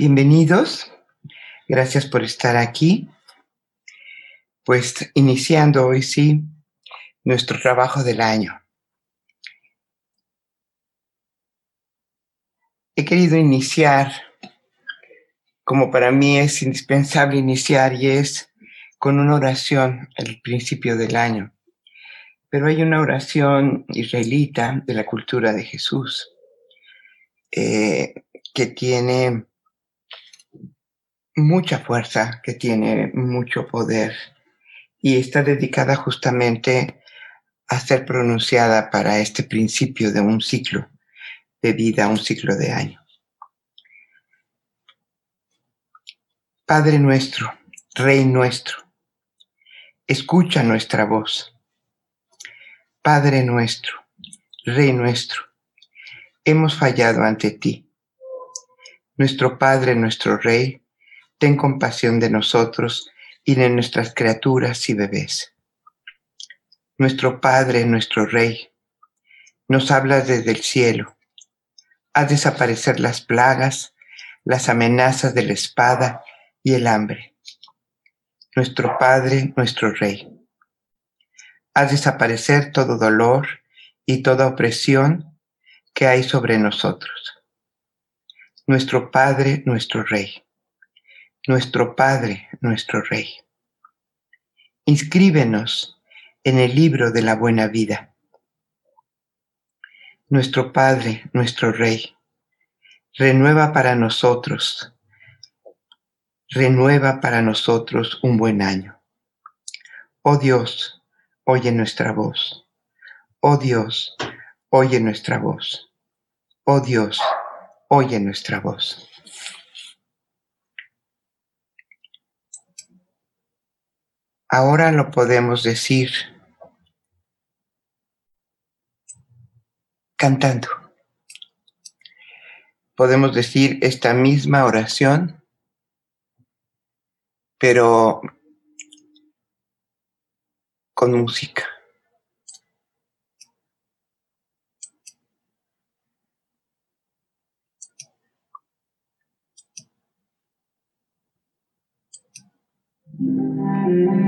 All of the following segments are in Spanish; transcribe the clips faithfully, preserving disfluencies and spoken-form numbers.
Bienvenidos, gracias por estar aquí. Pues iniciando hoy sí nuestro trabajo del año. He querido iniciar, como para mí es indispensable iniciar, y es con una oración al principio del año. Pero hay una oración israelita de la cultura de Jesús eh, que tiene mucha fuerza, que tiene mucho poder y está dedicada justamente a ser pronunciada para este principio de un ciclo de vida, un ciclo de año. Padre nuestro, Rey nuestro, escucha nuestra voz. Padre nuestro, Rey nuestro, hemos fallado ante ti. Nuestro Padre, nuestro Rey, ten compasión de nosotros y de nuestras criaturas y bebés. Nuestro Padre, nuestro Rey, nos hablas desde el cielo. Haz desaparecer las plagas, las amenazas de la espada y el hambre. Nuestro Padre, nuestro Rey, haz desaparecer todo dolor y toda opresión que hay sobre nosotros. Nuestro Padre, nuestro Rey. Nuestro Padre, nuestro Rey. Inscríbenos en el libro de la buena vida. Nuestro Padre, nuestro Rey, renueva para nosotros, renueva para nosotros un buen año. Oh Dios, oye nuestra voz. Oh Dios, oye nuestra voz. Oh Dios, oye nuestra voz. Ahora lo podemos decir cantando. Podemos decir esta misma oración, pero con música. Thank you.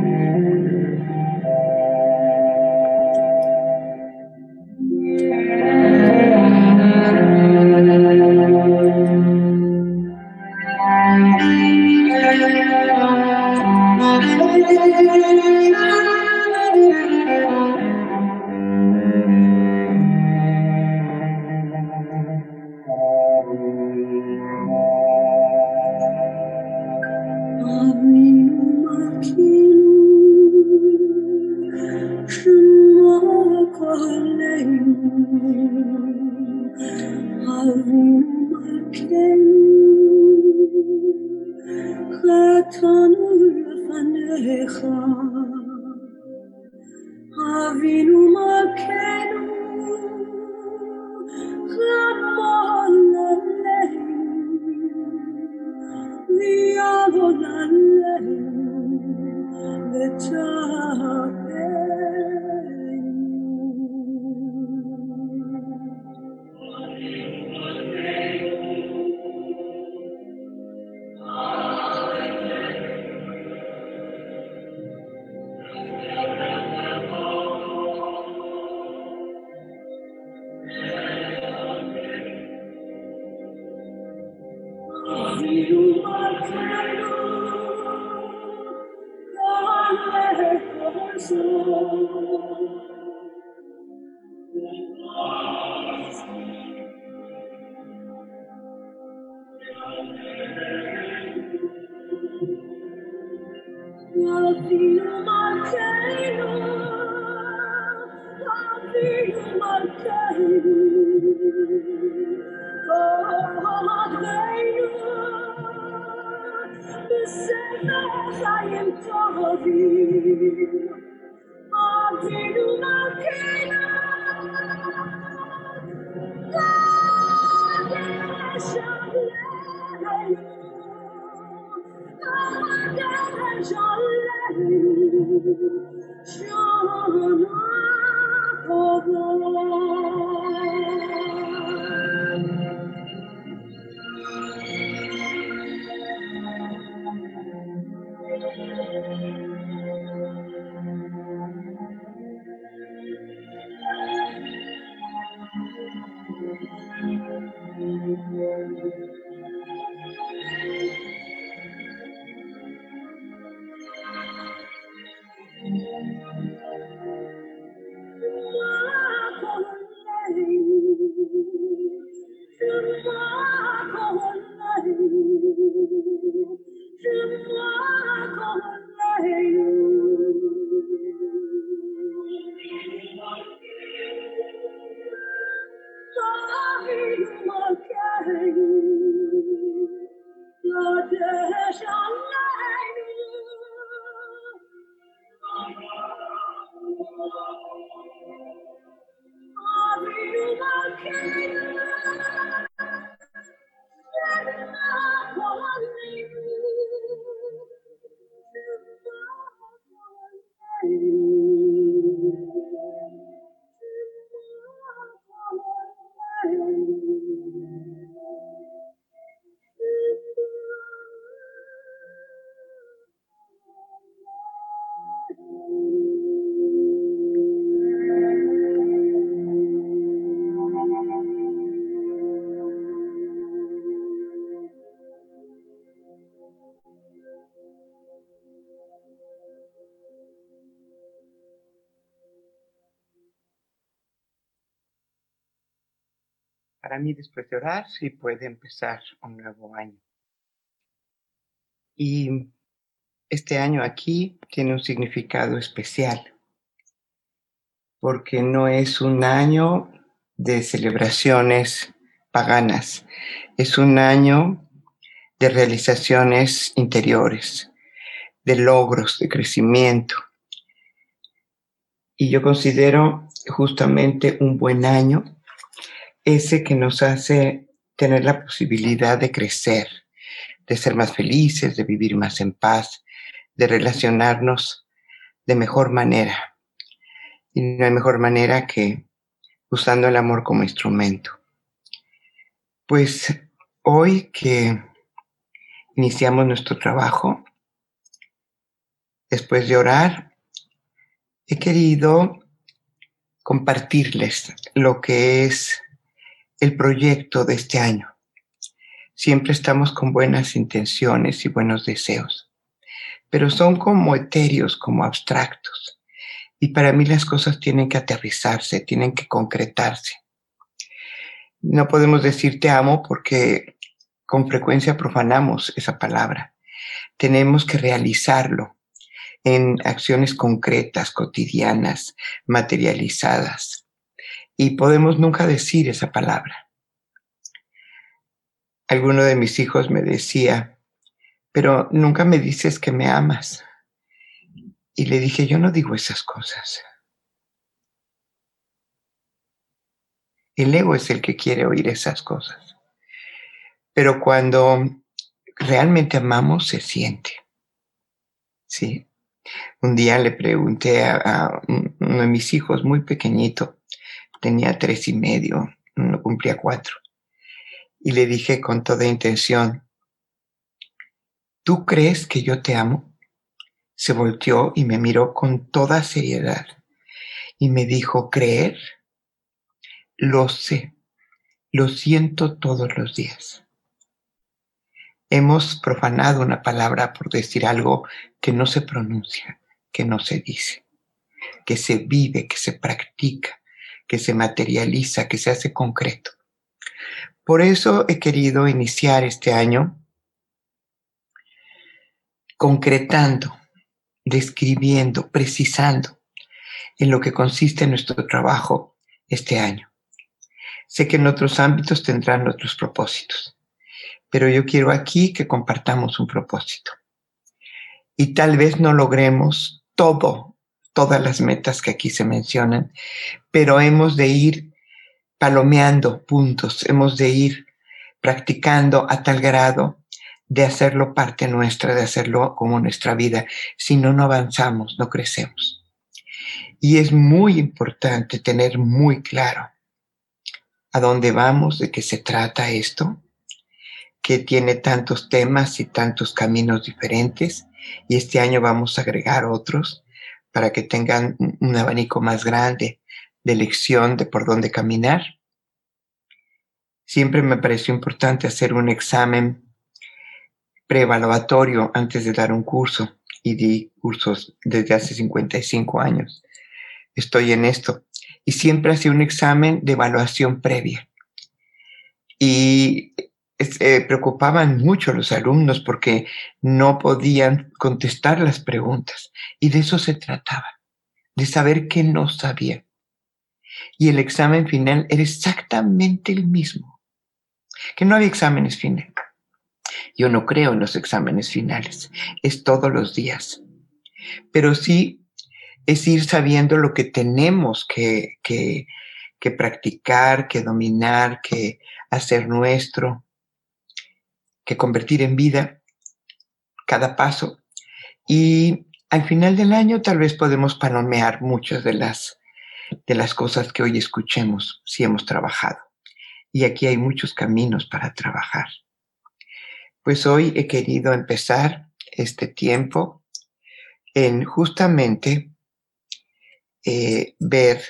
Para mí, después de orar, sí puede empezar un nuevo año. Y este año aquí tiene un significado especial, porque no es un año de celebraciones paganas, es un año de realizaciones interiores, de logros, de crecimiento. Y yo considero justamente un buen año ese que nos hace tener la posibilidad de crecer, de ser más felices, de vivir más en paz, de relacionarnos de mejor manera. Y no hay mejor manera que usando el amor como instrumento. Pues hoy que iniciamos nuestro trabajo, después de orar, he querido compartirles lo que es el proyecto de este año. Siempre estamos con buenas intenciones y buenos deseos, pero son como etéreos, como abstractos. Y para mí las cosas tienen que aterrizarse, tienen que concretarse. No podemos decir te amo porque con frecuencia profanamos esa palabra. Tenemos que realizarlo en acciones concretas, cotidianas, materializadas. Y podemos nunca decir esa palabra. Alguno de mis hijos me decía, pero nunca me dices que me amas. Y le dije, yo no digo esas cosas. El ego es el que quiere oír esas cosas. Pero cuando realmente amamos, se siente. ¿Sí? Un día le pregunté a, a uno de mis hijos muy pequeñito, tenía tres y medio, no cumplía cuatro. Y le dije con toda intención, ¿tú crees que yo te amo? Se volteó y me miró con toda seriedad. Y me dijo, ¿creer? Lo sé, lo siento todos los días. Hemos profanado una palabra por decir algo que no se pronuncia, que no se dice, que se vive, que se practica, que se materializa, que se hace concreto. Por eso he querido iniciar este año concretando, describiendo, precisando en lo que consiste nuestro trabajo este año. Sé que en otros ámbitos tendrán otros propósitos, pero yo quiero aquí que compartamos un propósito. Y tal vez no logremos todo, todas las metas que aquí se mencionan, pero hemos de ir palomeando puntos, hemos de ir practicando a tal grado de hacerlo parte nuestra, de hacerlo como nuestra vida. Si no, no avanzamos, no crecemos. Y es muy importante tener muy claro a dónde vamos, de qué se trata esto, que tiene tantos temas y tantos caminos diferentes, y este año vamos a agregar otros, para que tengan un abanico más grande de elección de por dónde caminar. Siempre me pareció importante hacer un examen preevaluatorio antes de dar un curso, y di cursos desde hace cincuenta y cinco años. Estoy en esto. Y siempre hacía un examen de evaluación previa. Y eh, preocupaban mucho a los alumnos porque no podían contestar las preguntas. Y de eso se trataba, de saber qué no sabía. y el examen final era exactamente el mismo. Que no había exámenes finales. Yo no creo en los exámenes finales, es todos los días. Pero sí es ir sabiendo lo que tenemos que, que, que practicar, que dominar, que hacer nuestro, que convertir en vida cada paso. Y al final del año tal vez podemos palomear muchas de las, de las cosas que hoy escuchemos si hemos trabajado. Y aquí hay muchos caminos para trabajar. Pues hoy he querido empezar este tiempo en justamente eh, ver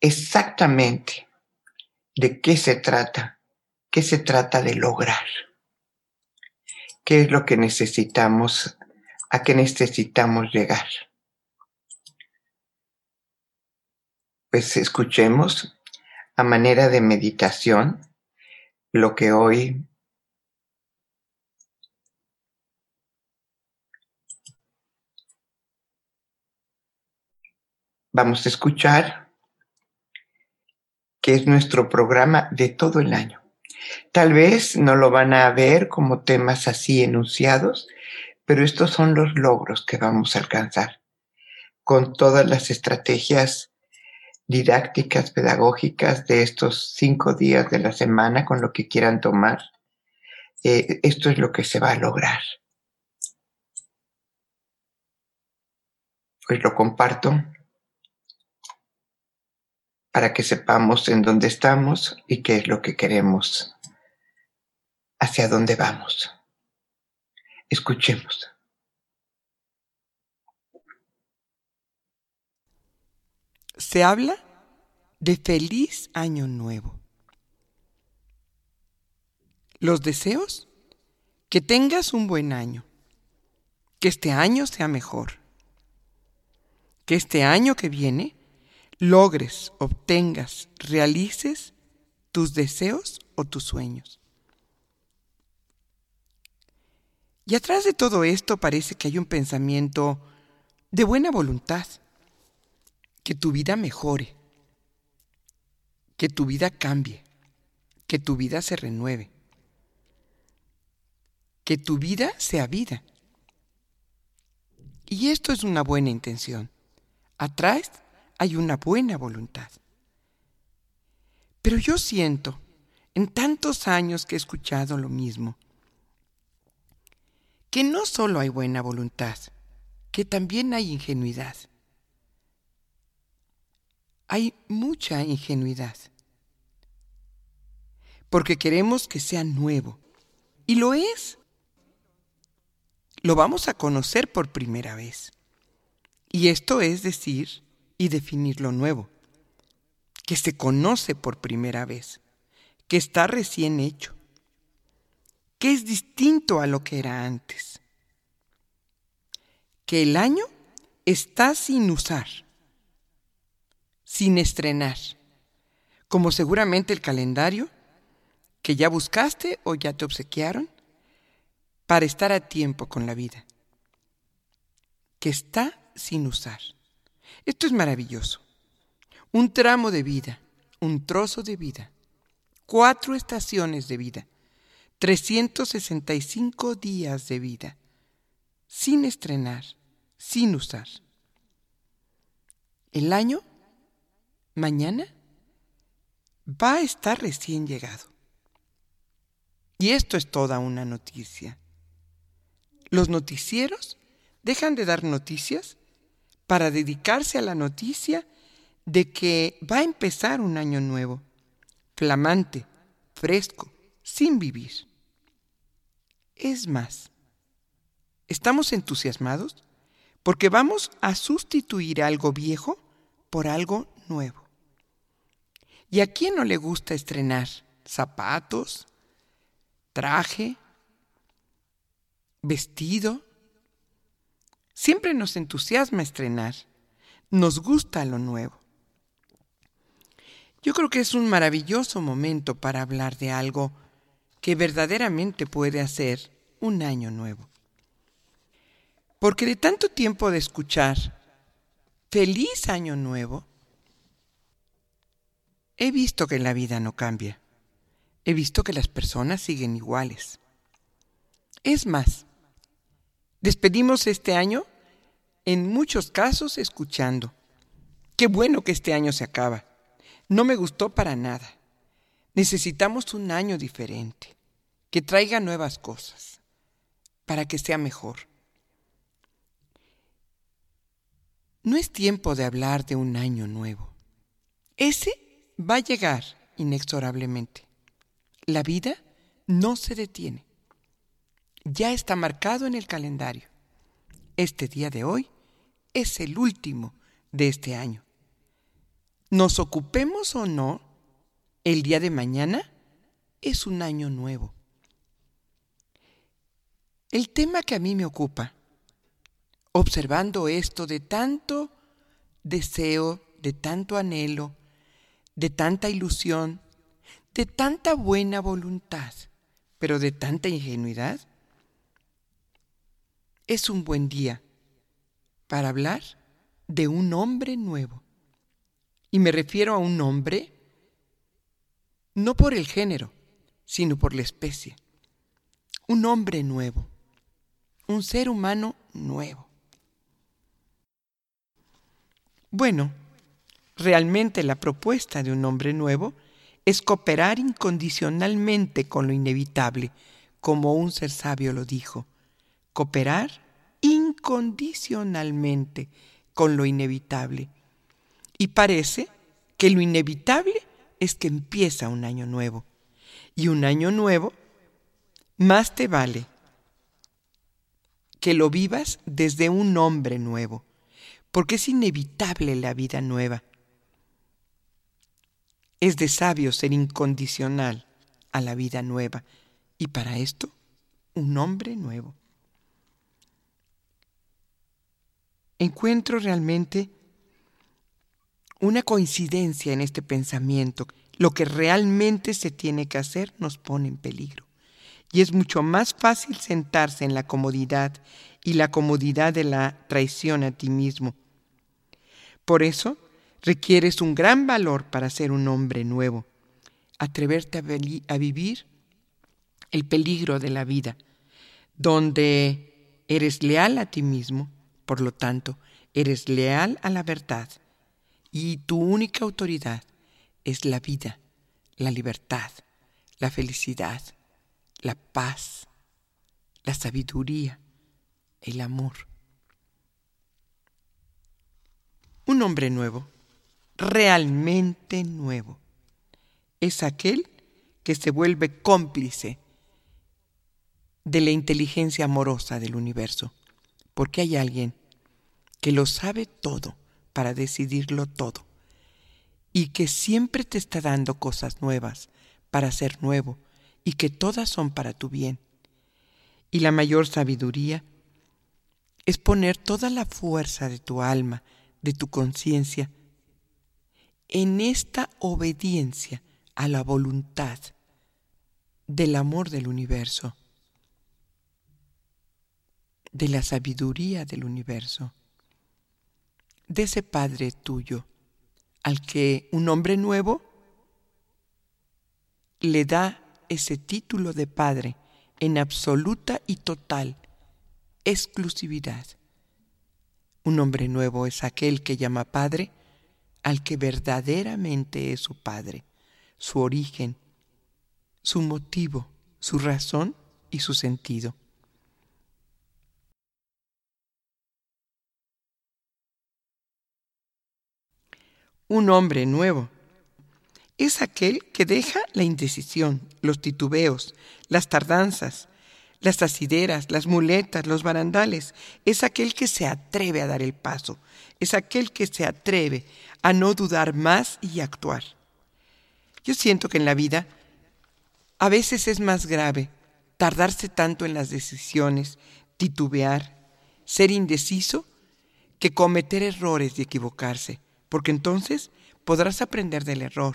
exactamente de qué se trata, qué se trata de lograr, qué es lo que necesitamos, a qué necesitamos llegar. Pues escuchemos a manera de meditación lo que hoy vamos a escuchar, que es nuestro programa de todo el año. Tal vez no lo van a ver como temas así enunciados, pero estos son los logros que vamos a alcanzar con todas las estrategias didácticas, pedagógicas de estos cinco días de la semana, con lo que quieran tomar. Eh, esto es lo que se va a lograr. Pues lo comparto para que sepamos en dónde estamos y qué es lo que queremos, hacia dónde vamos. Escuchemos. Se habla de feliz año nuevo. Los deseos, que tengas un buen año, que este año sea mejor, que este año que viene logres, obtengas, realices tus deseos o tus sueños. Y atrás de todo esto parece que hay un pensamiento de buena voluntad. Que tu vida mejore, que tu vida cambie, que tu vida se renueve, que tu vida sea vida. Y esto es una buena intención. Atrás hay una buena voluntad. Pero yo siento, en tantos años que he escuchado lo mismo, que no solo hay buena voluntad, que también hay ingenuidad. Hay mucha ingenuidad, porque queremos que sea nuevo, y lo es. Lo vamos a conocer por primera vez, y esto es decir y definir lo nuevo, que se conoce por primera vez, que está recién hecho, que es distinto a lo que era antes, que el año está sin usar, sin estrenar, como seguramente el calendario que ya buscaste o ya te obsequiaron para estar a tiempo con la vida, que está sin usar. Esto es maravilloso. Un tramo de vida, un trozo de vida, cuatro estaciones de vida, trescientos sesenta y cinco días de vida, sin estrenar, sin usar. El año mañana va a estar recién llegado. Y esto es toda una noticia. Los noticieros dejan de dar noticias para dedicarse a la noticia de que va a empezar un año nuevo, flamante, fresco, sin vivir. Es más, estamos entusiasmados porque vamos a sustituir algo viejo por algo nuevo. ¿Y a quién no le gusta estrenar zapatos, traje, vestido? Siempre nos entusiasma estrenar. Nos gusta lo nuevo. Yo creo que es un maravilloso momento para hablar de algo que verdaderamente puede hacer un año nuevo. Porque de tanto tiempo de escuchar feliz año nuevo. He visto que la vida no cambia. He visto que las personas siguen iguales. Es más, despedimos este año en muchos casos escuchando: qué bueno que este año se acaba. No me gustó para nada. Necesitamos un año diferente, que traiga nuevas cosas, para que sea mejor. No es tiempo de hablar de un año nuevo. Ese va a llegar inexorablemente. La vida no se detiene. Ya está marcado en el calendario. Este día de hoy es el último de este año. Nos ocupemos o no, el día de mañana es un año nuevo. El tema que a mí me ocupa, observando esto de tanto deseo, de tanto anhelo, de tanta ilusión, de tanta buena voluntad, pero de tanta ingenuidad, es un buen día para hablar de un hombre nuevo. Y me refiero a un hombre no por el género, sino por la especie. Un hombre nuevo, un ser humano nuevo. Bueno, realmente la propuesta de un hombre nuevo es cooperar incondicionalmente con lo inevitable, como un ser sabio lo dijo. Cooperar incondicionalmente con lo inevitable. Y parece que lo inevitable es que empieza un año nuevo. Y un año nuevo, más te vale que lo vivas desde un hombre nuevo, porque es inevitable la vida nueva. Es de sabio ser incondicional a la vida nueva, y para esto, un hombre nuevo. Encuentro realmente una coincidencia en este pensamiento. Lo que realmente se tiene que hacer nos pone en peligro. Y es mucho más fácil sentarse en la comodidad y la comodidad de la traición a ti mismo. Por eso, requieres un gran valor para ser un hombre nuevo. Atreverte a, vi- a vivir el peligro de la vida, donde eres leal a ti mismo, por lo tanto, eres leal a la verdad. Y tu única autoridad es la vida, la libertad, la felicidad, la paz, la sabiduría, el amor. Un hombre nuevo, realmente nuevo, es aquel que se vuelve cómplice de la inteligencia amorosa del universo, porque hay alguien que lo sabe todo para decidirlo todo y que siempre te está dando cosas nuevas para ser nuevo y que todas son para tu bien. Y la mayor sabiduría es poner toda la fuerza de tu alma, de tu conciencia, en esta obediencia a la voluntad del amor del universo, de la sabiduría del universo, de ese Padre tuyo, al que un hombre nuevo le da ese título de Padre en absoluta y total exclusividad. Un hombre nuevo es aquel que llama Padre al que verdaderamente es su Padre, su origen, su motivo, su razón y su sentido. Un hombre nuevo es aquel que deja la indecisión, los titubeos, las tardanzas, las asideras, las muletas, los barandales. Es aquel que se atreve a dar el paso. Es aquel que se atreve a no dudar más y a actuar. Yo siento que en la vida a veces es más grave tardarse tanto en las decisiones, titubear, ser indeciso, que cometer errores y equivocarse, porque entonces podrás aprender del error,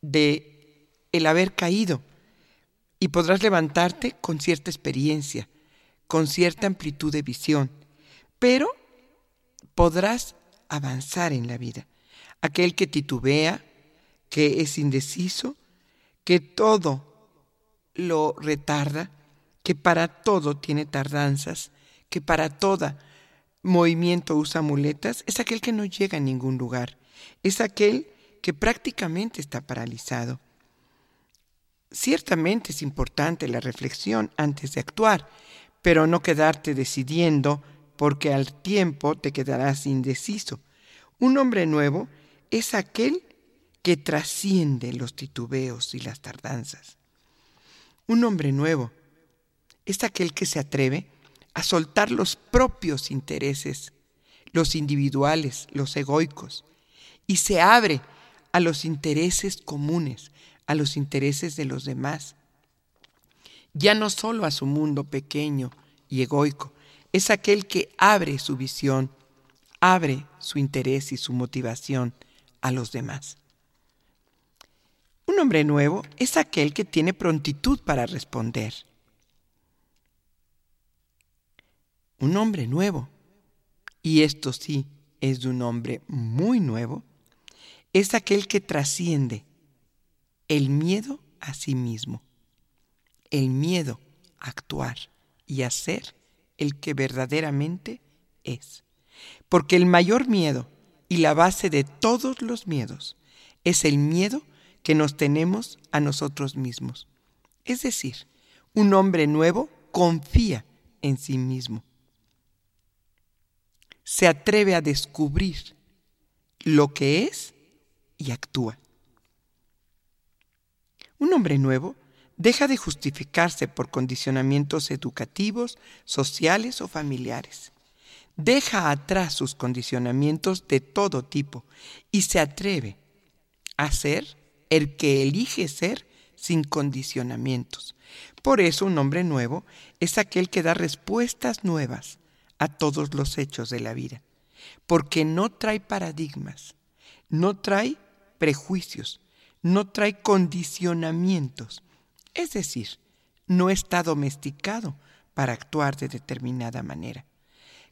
de el haber caído, y podrás levantarte con cierta experiencia, con cierta amplitud de visión, pero podrás avanzar en la vida. Aquel que titubea, que es indeciso, que todo lo retarda, que para todo tiene tardanzas, que para todo movimiento usa muletas, es aquel que no llega a ningún lugar. Es aquel que prácticamente está paralizado. Ciertamente es importante la reflexión antes de actuar, pero no quedarte decidiendo, porque al tiempo te quedarás indeciso. Un hombre nuevo es aquel que trasciende los titubeos y las tardanzas. Un hombre nuevo es aquel que se atreve a soltar los propios intereses, los individuales, los egoicos, y se abre a los intereses comunes, a los intereses de los demás. Ya no solo a su mundo pequeño y egoico, es aquel que abre su visión, abre su interés y su motivación a los demás. Un hombre nuevo es aquel que tiene prontitud para responder. Un hombre nuevo, y esto sí es de un hombre muy nuevo, es aquel que trasciende el miedo a sí mismo, el miedo a actuar y a ser el que verdaderamente es. Porque el mayor miedo y la base de todos los miedos es el miedo que nos tenemos a nosotros mismos. Es decir, un hombre nuevo confía en sí mismo. Se atreve a descubrir lo que es y actúa. Un hombre nuevo deja de justificarse por condicionamientos educativos, sociales o familiares. Deja atrás sus condicionamientos de todo tipo y se atreve a ser el que elige ser sin condicionamientos. Por eso un hombre nuevo es aquel que da respuestas nuevas a todos los hechos de la vida, porque no trae paradigmas, no trae prejuicios, no trae condicionamientos. Es decir, no está domesticado para actuar de determinada manera.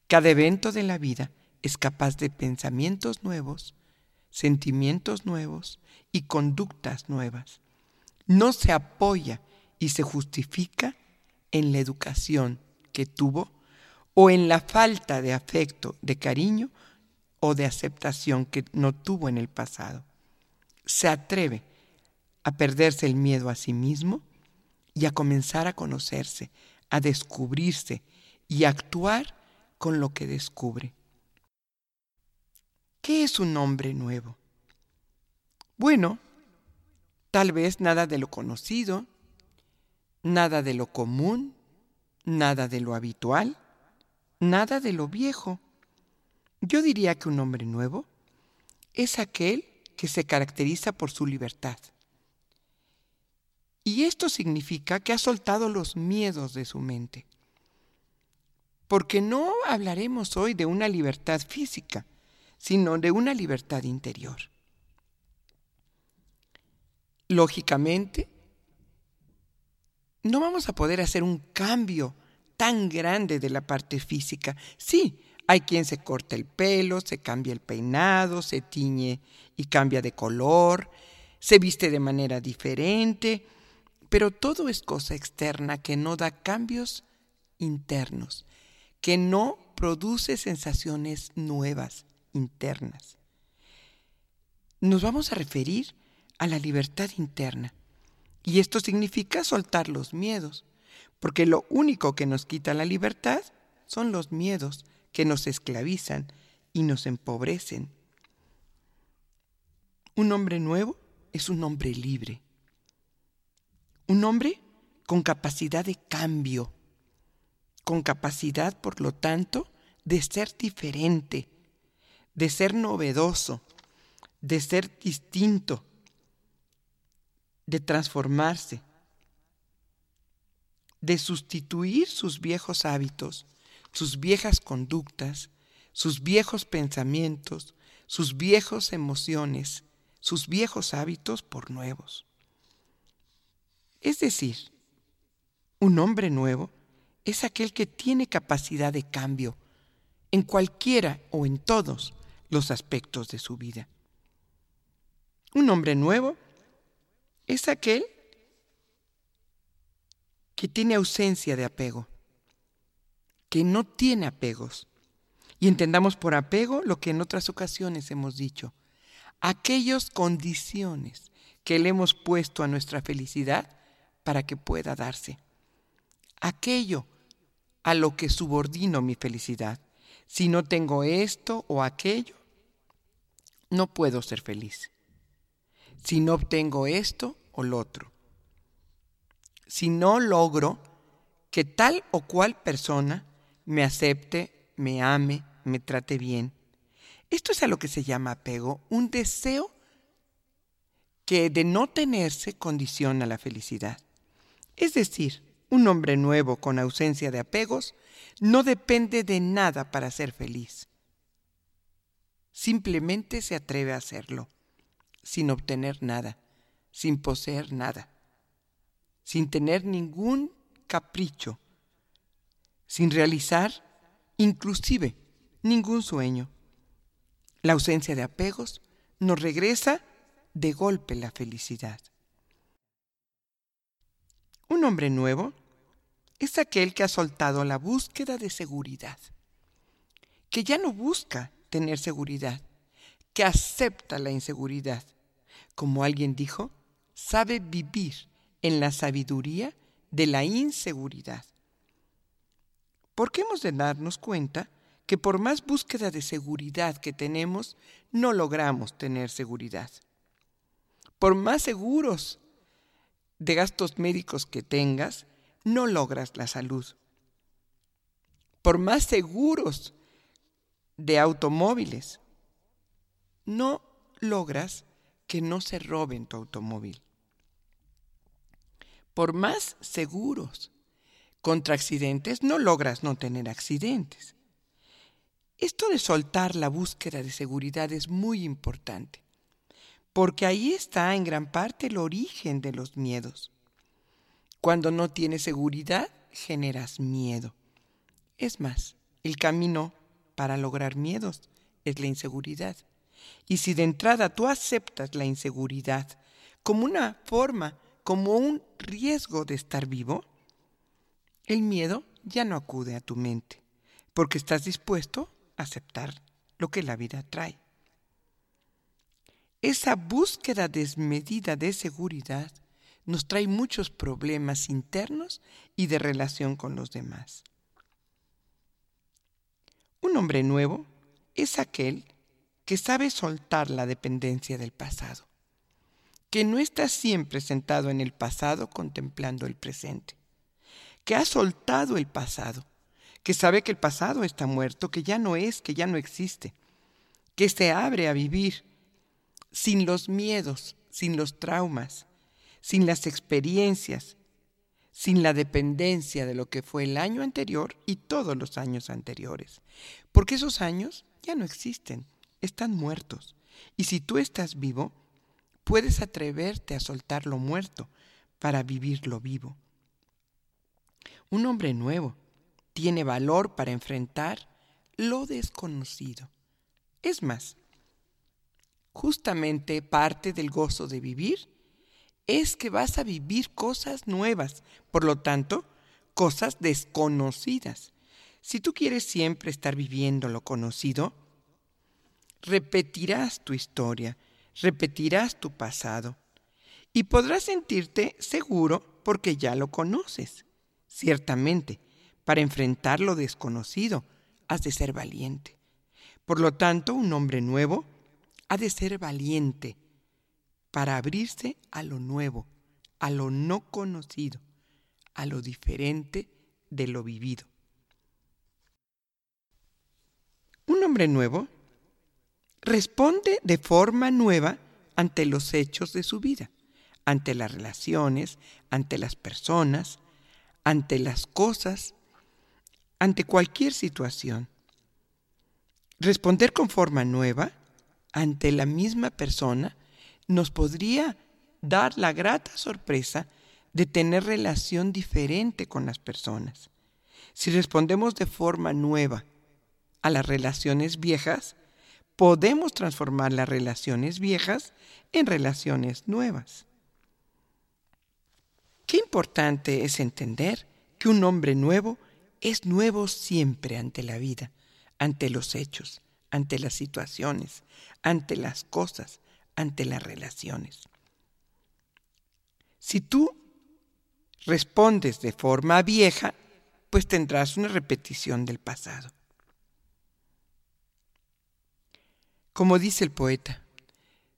Cada evento de la vida es capaz de pensamientos nuevos, sentimientos nuevos y conductas nuevas. No se apoya y se justifica en la educación que tuvo o en la falta de afecto, de cariño o de aceptación que no tuvo en el pasado. Se atreve a perderse el miedo a sí mismo y a comenzar a conocerse, a descubrirse y a actuar con lo que descubre. ¿Qué es un hombre nuevo? Bueno, tal vez nada de lo conocido, nada de lo común, nada de lo habitual, nada de lo viejo. Yo diría que un hombre nuevo es aquel que se caracteriza por su libertad. Y esto significa que ha soltado los miedos de su mente. Porque no hablaremos hoy de una libertad física, sino de una libertad interior. Lógicamente, no vamos a poder hacer un cambio tan grande de la parte física. Sí, hay quien se corta el pelo, se cambia el peinado, se tiñe y cambia de color, se viste de manera diferente, pero todo es cosa externa que no da cambios internos, que no produce sensaciones nuevas, internas. Nos vamos a referir a la libertad interna. Y esto significa soltar los miedos, porque lo único que nos quita la libertad son los miedos que nos esclavizan y nos empobrecen. Un hombre nuevo es un hombre libre. Un hombre con capacidad de cambio. Con capacidad, por lo tanto, de ser diferente, de ser novedoso, de ser distinto, de transformarse, de sustituir sus viejos hábitos, sus viejas conductas, sus viejos pensamientos, sus viejas emociones, sus viejos hábitos por nuevos. Es decir, un hombre nuevo es aquel que tiene capacidad de cambio en cualquiera o en todos los aspectos de su vida. Un hombre nuevo es aquel que tiene ausencia de apego, que no tiene apegos. Y entendamos por apego lo que en otras ocasiones hemos dicho: aquellas condiciones que le hemos puesto a nuestra felicidad para que pueda darse. Aquello a lo que subordino mi felicidad. Si no tengo esto o aquello, no puedo ser feliz. Si no obtengo esto o lo otro. Si no logro que tal o cual persona me acepte, me ame, me trate bien. Esto es a lo que se llama apego, un deseo que de no tenerse condiciona la felicidad. Es decir, un hombre nuevo con ausencia de apegos no depende de nada para ser feliz. Simplemente se atreve a hacerlo, sin obtener nada, sin poseer nada, sin tener ningún capricho, sin realizar inclusive ningún sueño. La ausencia de apegos nos regresa de golpe la felicidad. Un hombre nuevo es aquel que ha soltado la búsqueda de seguridad, que ya no busca tener seguridad, que acepta la inseguridad. Como alguien dijo, sabe vivir en la sabiduría de la inseguridad. Porque hemos de darnos cuenta que por más búsqueda de seguridad que tenemos, no logramos tener seguridad. Por más seguros de gastos médicos que tengas, no logras la salud. Por más seguros de automóviles, no logras que no se roben tu automóvil. Por más seguros contra accidentes, no logras no tener accidentes. Esto de soltar la búsqueda de seguridad es muy importante, porque ahí está en gran parte el origen de los miedos. Cuando no tienes seguridad, generas miedo. Es más, el camino para lograr miedos es la inseguridad. Y si de entrada tú aceptas la inseguridad como una forma, como un riesgo de estar vivo, el miedo ya no acude a tu mente, porque estás dispuesto a aceptar lo que la vida trae. Esa búsqueda desmedida de seguridad nos trae muchos problemas internos y de relación con los demás. Un hombre nuevo es aquel que sabe soltar la dependencia del pasado, que no está siempre sentado en el pasado contemplando el presente, que ha soltado el pasado, que sabe que el pasado está muerto, que ya no es, que ya no existe, que se abre a vivir sin los miedos, sin los traumas, sin las experiencias, sin la dependencia de lo que fue el año anterior y todos los años anteriores. Porque esos años ya no existen, están muertos. Y si tú estás vivo, puedes atreverte a soltar lo muerto para vivir lo vivo. Un hombre nuevo tiene valor para enfrentar lo desconocido. Es más, justamente parte del gozo de vivir es que vas a vivir cosas nuevas, por lo tanto, cosas desconocidas. Si tú quieres siempre estar viviendo lo conocido, repetirás tu historia, repetirás tu pasado y podrás sentirte seguro porque ya lo conoces. Ciertamente, para enfrentar lo desconocido has de ser valiente. Por lo tanto, un hombre nuevo ha de ser valiente para abrirse a lo nuevo, a lo no conocido, a lo diferente de lo vivido. Un hombre nuevo responde de forma nueva ante los hechos de su vida, ante las relaciones, ante las personas, ante las cosas, ante cualquier situación. Responder con forma nueva ante la misma persona nos podría dar la grata sorpresa de tener relación diferente con las personas. Si respondemos de forma nueva a las relaciones viejas, podemos transformar las relaciones viejas en relaciones nuevas. Qué importante es entender que un hombre nuevo es nuevo siempre ante la vida, ante los hechos, ante las situaciones, ante las cosas, ante las relaciones. Si tú respondes de forma vieja, pues tendrás una repetición del pasado. Como dice el poeta,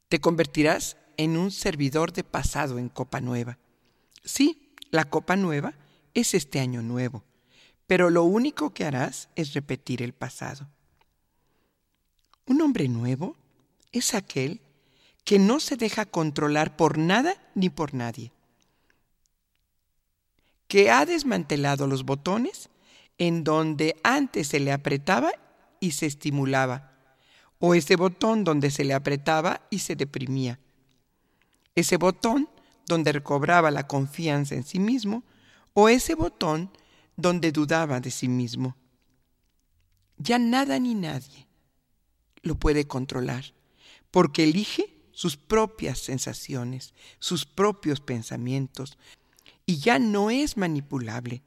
te convertirás en un servidor de pasado en Copa Nueva. Sí, la Copa Nueva es este año nuevo, pero lo único que harás es repetir el pasado. Un hombre nuevo es aquel que no se deja controlar por nada ni por nadie, que ha desmantelado los botones en donde antes se le apretaba y se estimulaba, o ese botón donde se le apretaba y se deprimía, ese botón donde recobraba la confianza en sí mismo, o ese botón donde dudaba de sí mismo. Ya nada ni nadie lo puede controlar, porque elige sus propias sensaciones, sus propios pensamientos, y ya no es manipulable,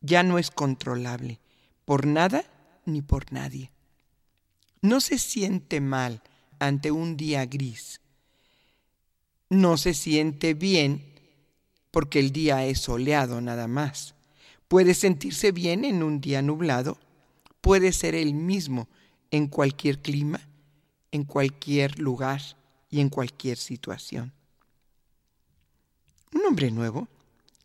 ya no es controlable, por nada ni por nadie. No se siente mal ante un día gris. No se siente bien porque el día es soleado nada más. Puede sentirse bien en un día nublado. Puede ser el mismo en cualquier clima, en cualquier lugar y en cualquier situación. Un hombre nuevo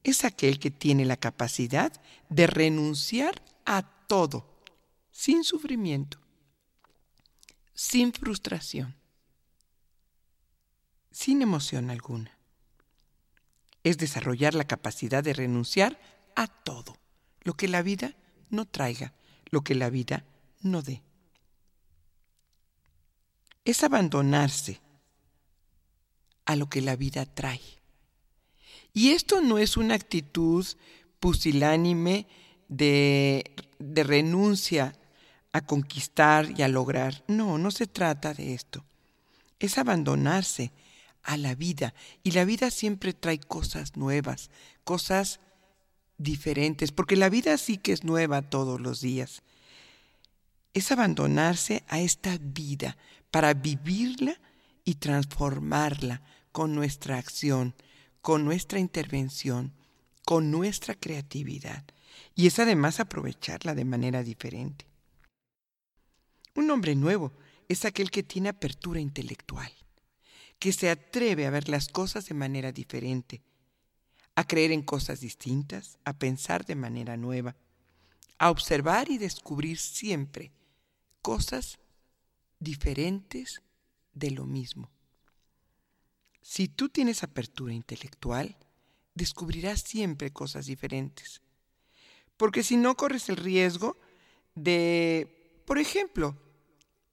es aquel que tiene la capacidad de renunciar a todo, sin sufrimiento, sin frustración, sin emoción alguna. Es desarrollar la capacidad de renunciar a todo, lo que la vida no traiga, lo que la vida no dé. Es abandonarse a lo que la vida trae. Y esto no es una actitud pusilánime de, de renuncia a conquistar y a lograr. No, no se trata de esto. Es abandonarse a la vida. Y la vida siempre trae cosas nuevas, cosas diferentes, porque la vida sí que es nueva todos los días. Es abandonarse a esta vida para vivirla y transformarla con nuestra acción, con nuestra intervención, con nuestra creatividad. Y es además aprovecharla de manera diferente. Un hombre nuevo es aquel que tiene apertura intelectual, que se atreve a ver las cosas de manera diferente, a creer en cosas distintas, a pensar de manera nueva, a observar y descubrir siempre cosas diferentes de lo mismo. Si tú tienes apertura intelectual, descubrirás siempre cosas diferentes, porque si no corres el riesgo de, por ejemplo,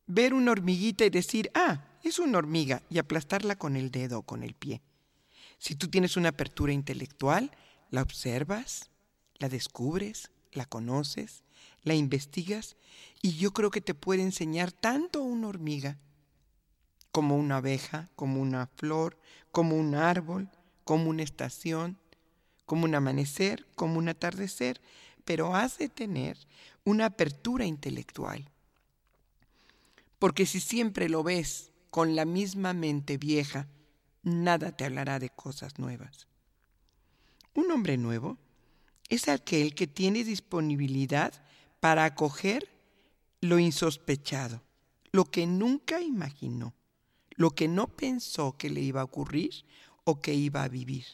ver una hormiguita y decir, ah, es una hormiga, y aplastarla con el dedo o con el pie. Si tú tienes una apertura intelectual, la observas, la descubres, la conoces, la investigas, y yo creo que te puede enseñar tanto una hormiga como una abeja, como una flor, como un árbol, como una estación, como un amanecer, como un atardecer, pero has de tener una apertura intelectual. Porque si siempre lo ves con la misma mente vieja, nada te hablará de cosas nuevas. Un hombre nuevo es aquel que tiene disponibilidad para acoger lo insospechado, lo que nunca imaginó, lo que no pensó que le iba a ocurrir o que iba a vivir.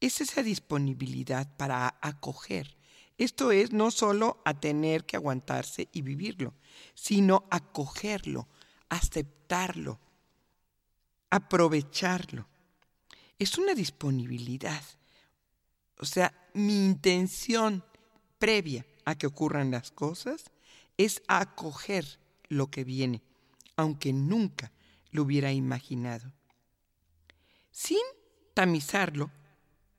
Es esa disponibilidad para acoger. Esto es no solo a tener que aguantarse y vivirlo, sino acogerlo, aceptarlo, aprovecharlo. Es una disponibilidad, o sea, mi intención previa a que ocurran las cosas es acoger lo que viene, aunque nunca lo hubiera imaginado, sin tamizarlo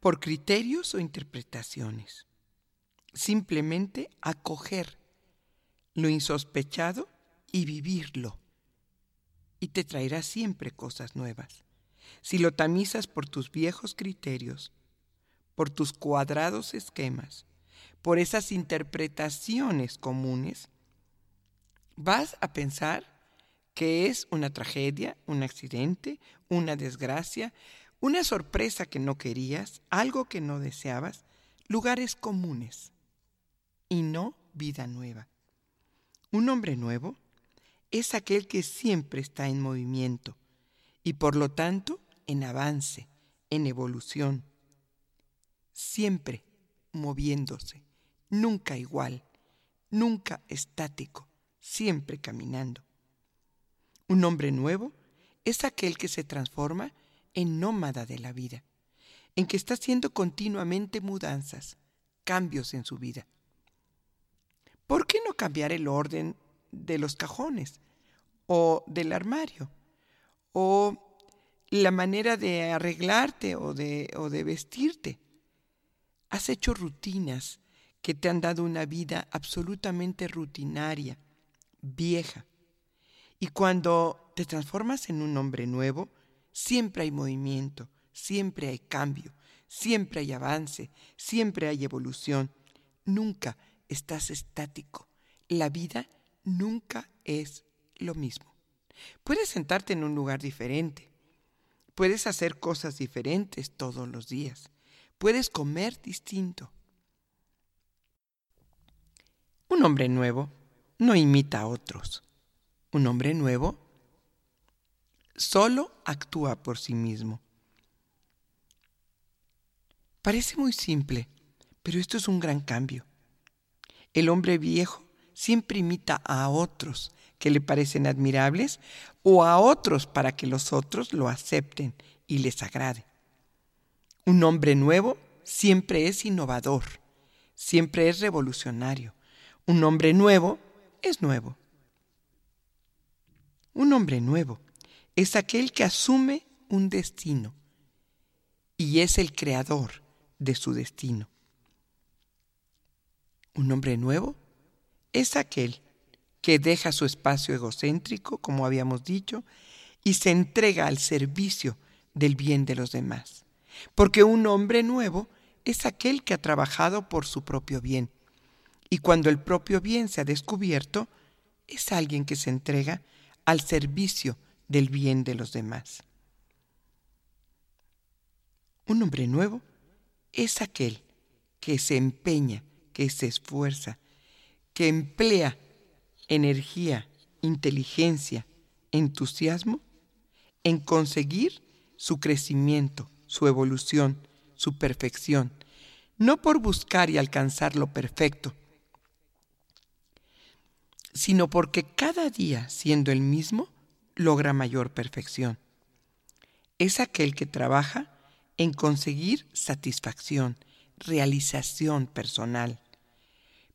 por criterios o interpretaciones. Simplemente acoger lo insospechado y vivirlo. Y te traerá siempre cosas nuevas. Si lo tamizas por tus viejos criterios, por tus cuadrados esquemas, por esas interpretaciones comunes, vas a pensar que es una tragedia, un accidente, una desgracia, una sorpresa que no querías, algo que no deseabas, lugares comunes y no vida nueva. Un hombre nuevo es aquel que siempre está en movimiento y por lo tanto en avance, en evolución. Siempre moviéndose, nunca igual, nunca estático, siempre caminando. Un hombre nuevo es aquel que se transforma en nómada de la vida, en que está haciendo continuamente mudanzas, cambios en su vida. ¿Por qué no cambiar el orden de los cajones o del armario o la manera de arreglarte o de, o de vestirte? Has hecho rutinas que te han dado una vida absolutamente rutinaria, vieja. Y cuando te transformas en un hombre nuevo, siempre hay movimiento, siempre hay cambio, siempre hay avance, siempre hay evolución. Nunca estás estático. La vida nunca es lo mismo. Puedes sentarte en un lugar diferente. Puedes hacer cosas diferentes todos los días. Puedes comer distinto. Un hombre nuevo no imita a otros. Un hombre nuevo solo actúa por sí mismo. Parece muy simple, pero esto es un gran cambio. El hombre viejo siempre imita a otros que le parecen admirables o a otros para que los otros lo acepten y les agrade. Un hombre nuevo siempre es innovador, siempre es revolucionario. Un hombre nuevo es nuevo. Un hombre nuevo es aquel que asume un destino y es el creador de su destino. Un hombre nuevo es aquel que deja su espacio egocéntrico, como habíamos dicho, y se entrega al servicio del bien de los demás. Porque un hombre nuevo es aquel que ha trabajado por su propio bien. Y cuando el propio bien se ha descubierto, es alguien que se entrega al servicio del bien de los demás. Un hombre nuevo es aquel que se empeña, que se esfuerza, que emplea energía, inteligencia, entusiasmo en conseguir su crecimiento, su evolución, su perfección, no por buscar y alcanzar lo perfecto, sino porque cada día, siendo el mismo, logra mayor perfección. Es aquel que trabaja en conseguir satisfacción, realización personal.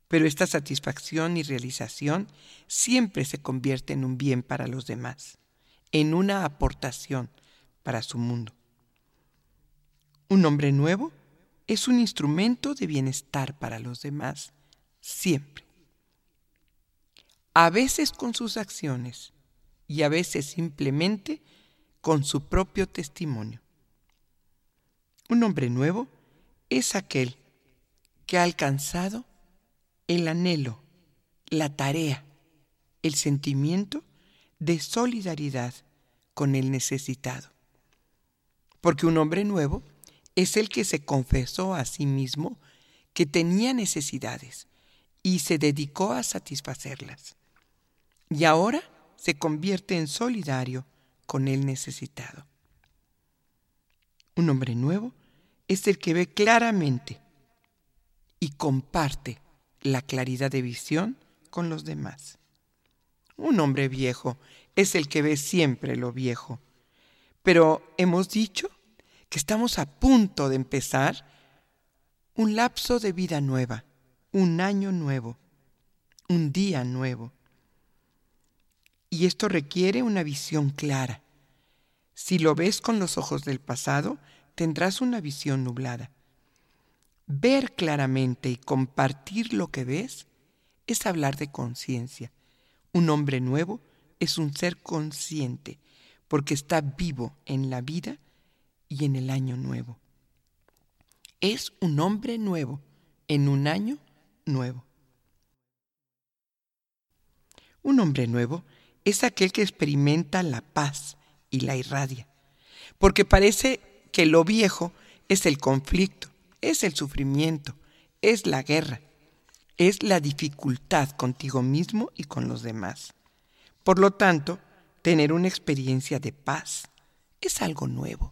Pero esta satisfacción y realización siempre se convierte en un bien para los demás, en una aportación para su mundo. Un hombre nuevo es un instrumento de bienestar para los demás, siempre. A veces con sus acciones y a veces simplemente con su propio testimonio. Un hombre nuevo es aquel que ha alcanzado el anhelo, la tarea, el sentimiento de solidaridad con el necesitado. Porque un hombre nuevo es el que se confesó a sí mismo que tenía necesidades y se dedicó a satisfacerlas. Y ahora se convierte en solidario con el necesitado. Un hombre nuevo es el que ve claramente y comparte la claridad de visión con los demás. Un hombre viejo es el que ve siempre lo viejo. Pero hemos dicho que estamos a punto de empezar un lapso de vida nueva, un año nuevo, un día nuevo. Y esto requiere una visión clara. Si lo ves con los ojos del pasado, tendrás una visión nublada. Ver claramente y compartir lo que ves es hablar de conciencia. Un hombre nuevo es un ser consciente porque está vivo en la vida y en el año nuevo. Es un hombre nuevo en un año nuevo. Un hombre nuevo es aquel que experimenta la paz y la irradia, porque parece que lo viejo es el conflicto, es el sufrimiento, es la guerra, es la dificultad contigo mismo y con los demás. Por lo tanto, tener una experiencia de paz es algo nuevo.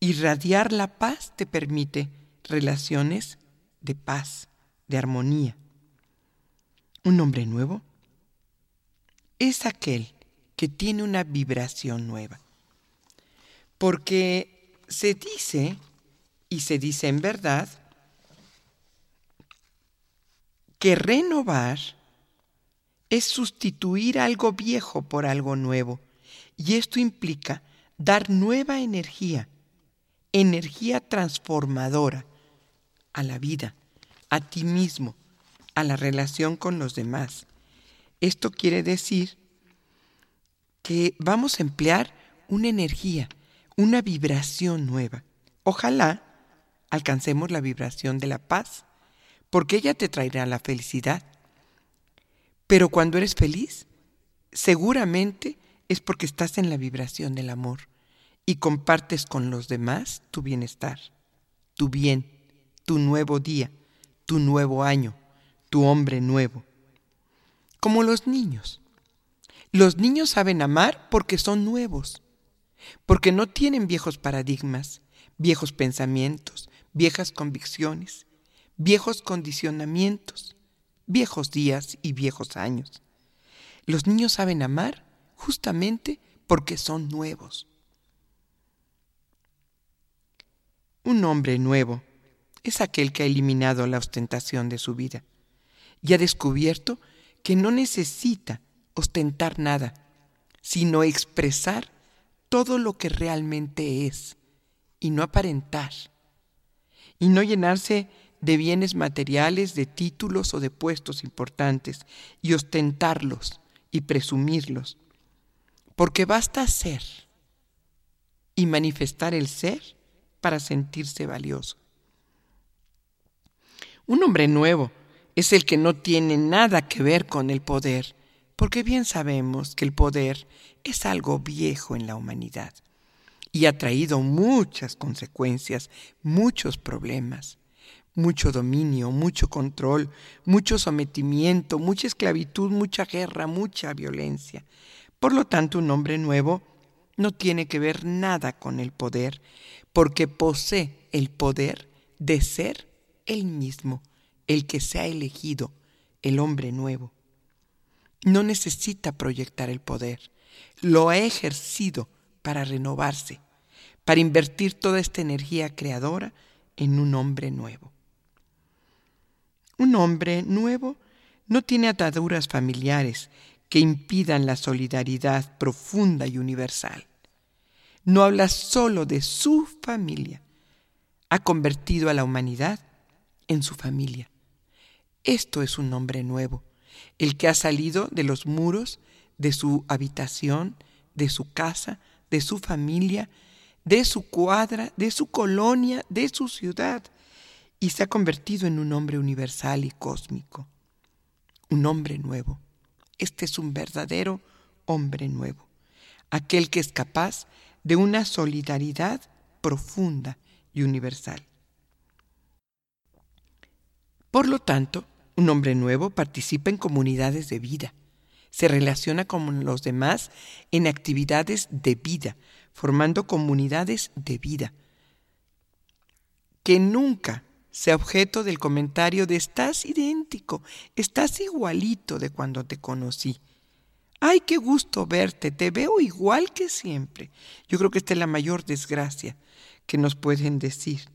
Irradiar la paz te permite relaciones de paz, de armonía. Un hombre nuevo es aquel que tiene una vibración nueva. Porque se dice, y se dice en verdad, que renovar es sustituir algo viejo por algo nuevo. Y esto implica dar nueva energía, energía transformadora a la vida, a ti mismo, a la relación con los demás. Esto quiere decir que vamos a emplear una energía, una vibración nueva. Ojalá alcancemos la vibración de la paz, porque ella te traerá la felicidad. Pero cuando eres feliz, seguramente es porque estás en la vibración del amor y compartes con los demás tu bienestar, tu bien, tu nuevo día, tu nuevo año, tu hombre nuevo. Como los niños. Los niños saben amar porque son nuevos, porque no tienen viejos paradigmas, viejos pensamientos, viejas convicciones, viejos condicionamientos, viejos días y viejos años. Los niños saben amar justamente porque son nuevos. Un hombre nuevo es aquel que ha eliminado la ostentación de su vida y ha descubierto que no necesita ostentar nada, sino expresar todo lo que realmente es y no aparentar, y no llenarse de bienes materiales, de títulos o de puestos importantes y ostentarlos y presumirlos, porque basta ser y manifestar el ser para sentirse valioso. Un hombre nuevo es el que no tiene nada que ver con el poder, porque bien sabemos que el poder es algo viejo en la humanidad y ha traído muchas consecuencias, muchos problemas, mucho dominio, mucho control, mucho sometimiento, mucha esclavitud, mucha guerra, mucha violencia. Por lo tanto, un hombre nuevo no tiene que ver nada con el poder, porque posee el poder de ser él mismo, el que se ha elegido, el hombre nuevo. No necesita proyectar el poder, lo ha ejercido para renovarse, para invertir toda esta energía creadora en un hombre nuevo. Un hombre nuevo no tiene ataduras familiares que impidan la solidaridad profunda y universal. No habla solo de su familia, ha convertido a la humanidad en su familia. Esto es un hombre nuevo, el que ha salido de los muros de su habitación, de su casa, de su familia, de su cuadra, de su colonia, de su ciudad, y se ha convertido en un hombre universal y cósmico. Un hombre nuevo. Este es un verdadero hombre nuevo, aquel que es capaz de una solidaridad profunda y universal. Por lo tanto, un hombre nuevo participa en comunidades de vida, se relaciona con los demás en actividades de vida, formando comunidades de vida, que nunca sea objeto del comentario de «estás idéntico, estás igualito de cuando te conocí». ¡Ay, qué gusto verte! Te veo igual que siempre. Yo creo que esta es la mayor desgracia que nos pueden decir.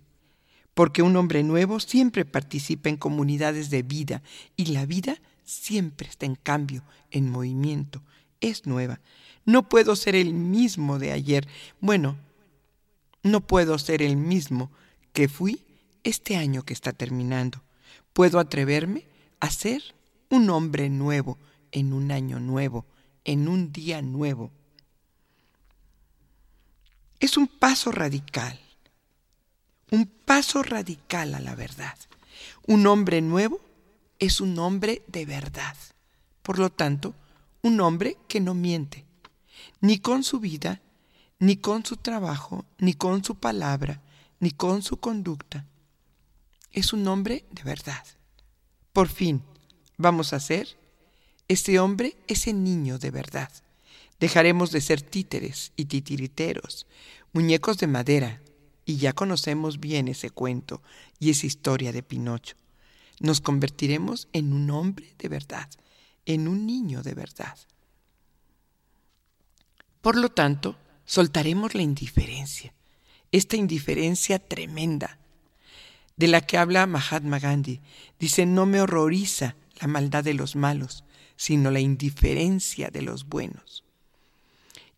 Porque un hombre nuevo siempre participa en comunidades de vida y la vida siempre está en cambio, en movimiento, es nueva. No puedo ser el mismo de ayer. Bueno, no puedo ser el mismo que fui este año que está terminando. Puedo atreverme a ser un hombre nuevo, en un año nuevo, en un día nuevo. Es un paso radical, un paso radical a la verdad. Un hombre nuevo es un hombre de verdad, por lo tanto, un hombre que no miente, ni con su vida, ni con su trabajo, ni con su palabra, ni con su conducta. Es un hombre de verdad. Por fin, vamos a ser ese hombre, ese niño de verdad. Dejaremos de ser títeres y titiriteros, muñecos de madera, y ya conocemos bien ese cuento y esa historia de Pinocho. Nos convertiremos en un hombre de verdad, en un niño de verdad. Por lo tanto, soltaremos la indiferencia, esta indiferencia tremenda de la que habla Mahatma Gandhi. Dice: no me horroriza la maldad de los malos, sino la indiferencia de los buenos.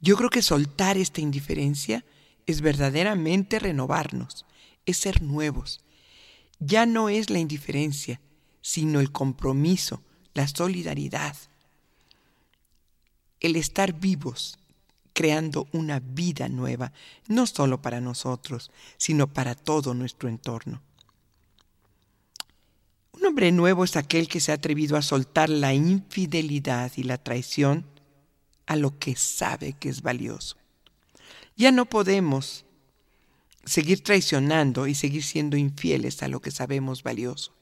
Yo creo que soltar esta indiferencia es verdaderamente renovarnos, es ser nuevos. Ya no es la indiferencia, sino el compromiso, la solidaridad, el estar vivos, creando una vida nueva, no solo para nosotros, sino para todo nuestro entorno. Un hombre nuevo es aquel que se ha atrevido a soltar la infidelidad y la traición a lo que sabe que es valioso. Ya no podemos seguir traicionando y seguir siendo infieles a lo que sabemos valioso.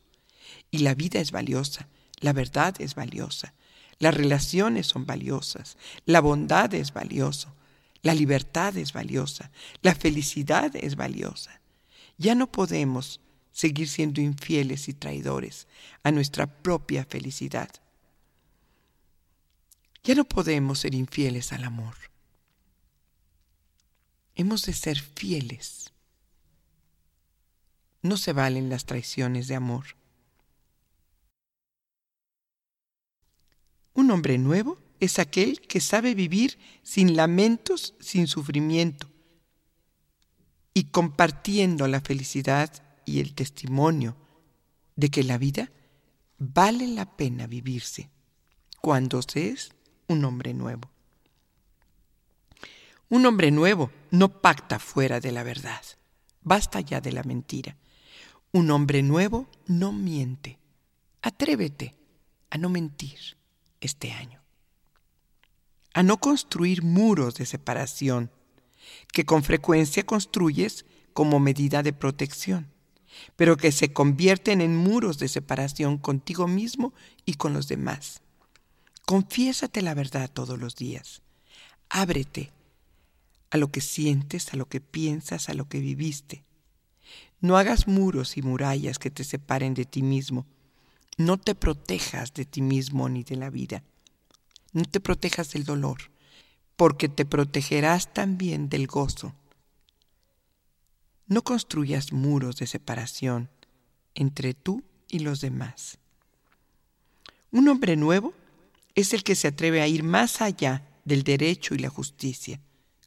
Y la vida es valiosa, la verdad es valiosa, las relaciones son valiosas, la bondad es valiosa, la libertad es valiosa, la felicidad es valiosa. Ya no podemos seguir siendo infieles y traidores a nuestra propia felicidad. Ya no podemos ser infieles al amor. Hemos de ser fieles. No se valen las traiciones de amor. Un hombre nuevo es aquel que sabe vivir sin lamentos, sin sufrimiento, y compartiendo la felicidad y el testimonio de que la vida vale la pena vivirse cuando se es un hombre nuevo. Un hombre nuevo no pacta fuera de la verdad. Basta ya de la mentira. Un hombre nuevo no miente. Atrévete a no mentir este año. A no construir muros de separación que con frecuencia construyes como medida de protección, pero que se convierten en muros de separación contigo mismo y con los demás. Confiésate la verdad todos los días. Ábrete a lo que sientes, a lo que piensas, a lo que viviste. No hagas muros y murallas que te separen de ti mismo. No te protejas de ti mismo ni de la vida. No te protejas del dolor, porque te protegerás también del gozo. No construyas muros de separación entre tú y los demás. Un hombre nuevo es el que se atreve a ir más allá del derecho y la justicia.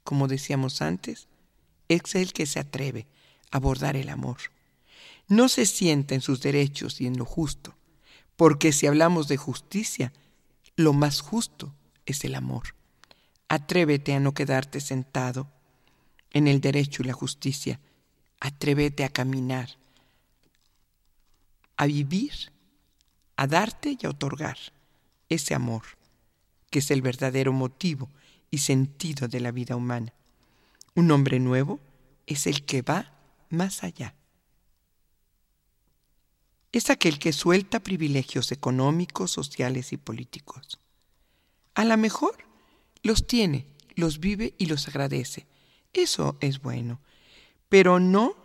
Como decíamos antes, es el que se atreve a abordar el amor. No se sienta en sus derechos y en lo justo, porque si hablamos de justicia, lo más justo es el amor. Atrévete a no quedarte sentado en el derecho y la justicia. Atrévete a caminar, a vivir, a darte y a otorgar ese amor, que es el verdadero motivo y sentido de la vida humana. Un hombre nuevo es el que va más allá. Es aquel que suelta privilegios económicos, sociales y políticos. A lo mejor los tiene, los vive y los agradece. Eso es bueno. Pero no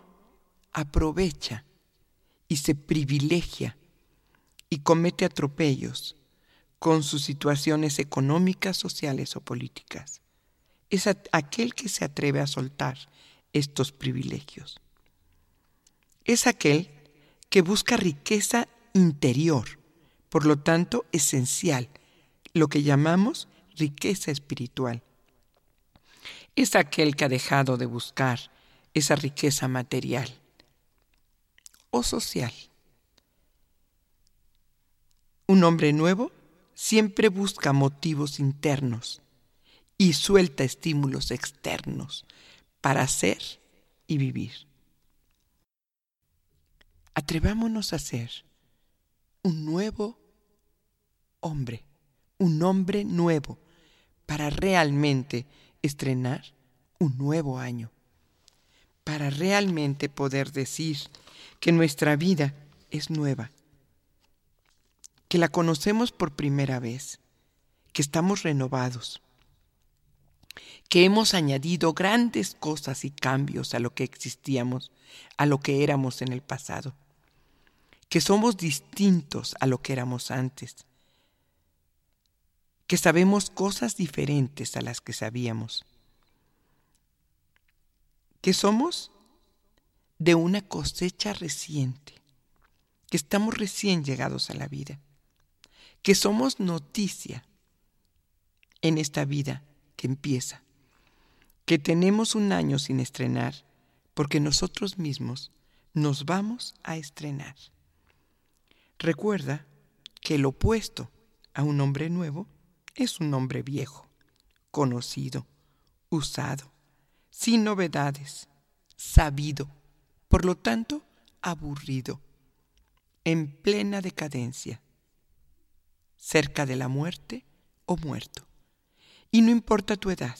aprovecha y se privilegia y comete atropellos con sus situaciones económicas, sociales o políticas. Es aquel que se atreve a soltar estos privilegios. Es aquel que busca riqueza interior, por lo tanto esencial, lo que llamamos riqueza espiritual. Es aquel que ha dejado de buscar esa riqueza material o social. Un hombre nuevo siempre busca motivos internos y suelta estímulos externos para ser y vivir. Atrevámonos a ser un nuevo hombre, un hombre nuevo, para realmente estrenar un nuevo año, para realmente poder decir que nuestra vida es nueva, que la conocemos por primera vez, que estamos renovados, que hemos añadido grandes cosas y cambios a lo que existíamos, a lo que éramos en el pasado, que somos distintos a lo que éramos antes, que sabemos cosas diferentes a las que sabíamos, que somos de una cosecha reciente, que estamos recién llegados a la vida, que somos noticia en esta vida que empieza, que tenemos un año sin estrenar porque nosotros mismos nos vamos a estrenar. Recuerda que el opuesto a un hombre nuevo es un hombre viejo, conocido, usado, sin novedades, sabido, por lo tanto aburrido, en plena decadencia, cerca de la muerte o muerto. Y no importa tu edad,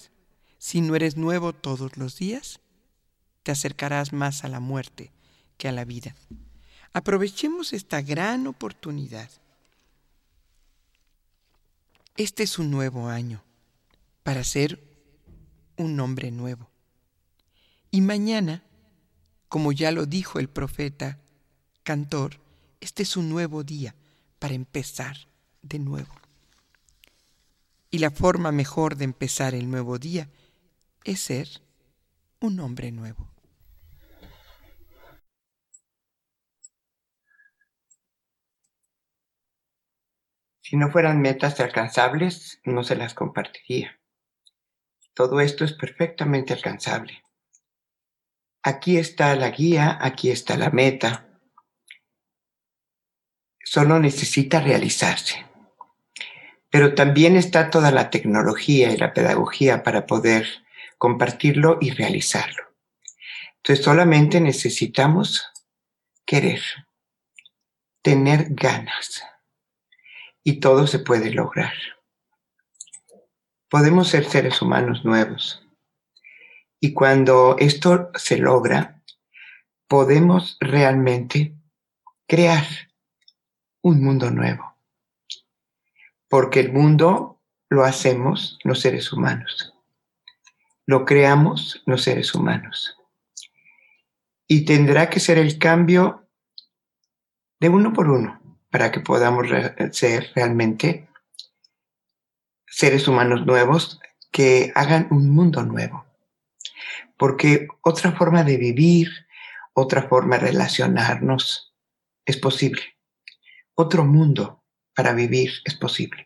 si no eres nuevo todos los días, te acercarás más a la muerte que a la vida. Aprovechemos esta gran oportunidad. Este es un nuevo año para ser un hombre nuevo. Y mañana, como ya lo dijo el profeta Cantor, este es un nuevo día para empezar de nuevo. Y la forma mejor de empezar el nuevo día es ser un hombre nuevo. Si no fueran metas alcanzables, no se las compartiría. Todo esto es perfectamente alcanzable. Aquí está la guía, aquí está la meta. Solo necesita realizarse. Pero también está toda la tecnología y la pedagogía para poder compartirlo y realizarlo. Entonces solamente necesitamos querer, tener ganas, y todo se puede lograr. Podemos ser seres humanos nuevos, y cuando esto se logra, podemos realmente crear un mundo nuevo, porque el mundo lo hacemos los seres humanos, lo creamos los seres humanos, y tendrá que ser el cambio de uno por uno para que podamos re- ser realmente seres humanos nuevos que hagan un mundo nuevo, porque otra forma de vivir, otra forma de relacionarnos es posible. Otro mundo para vivir es posible.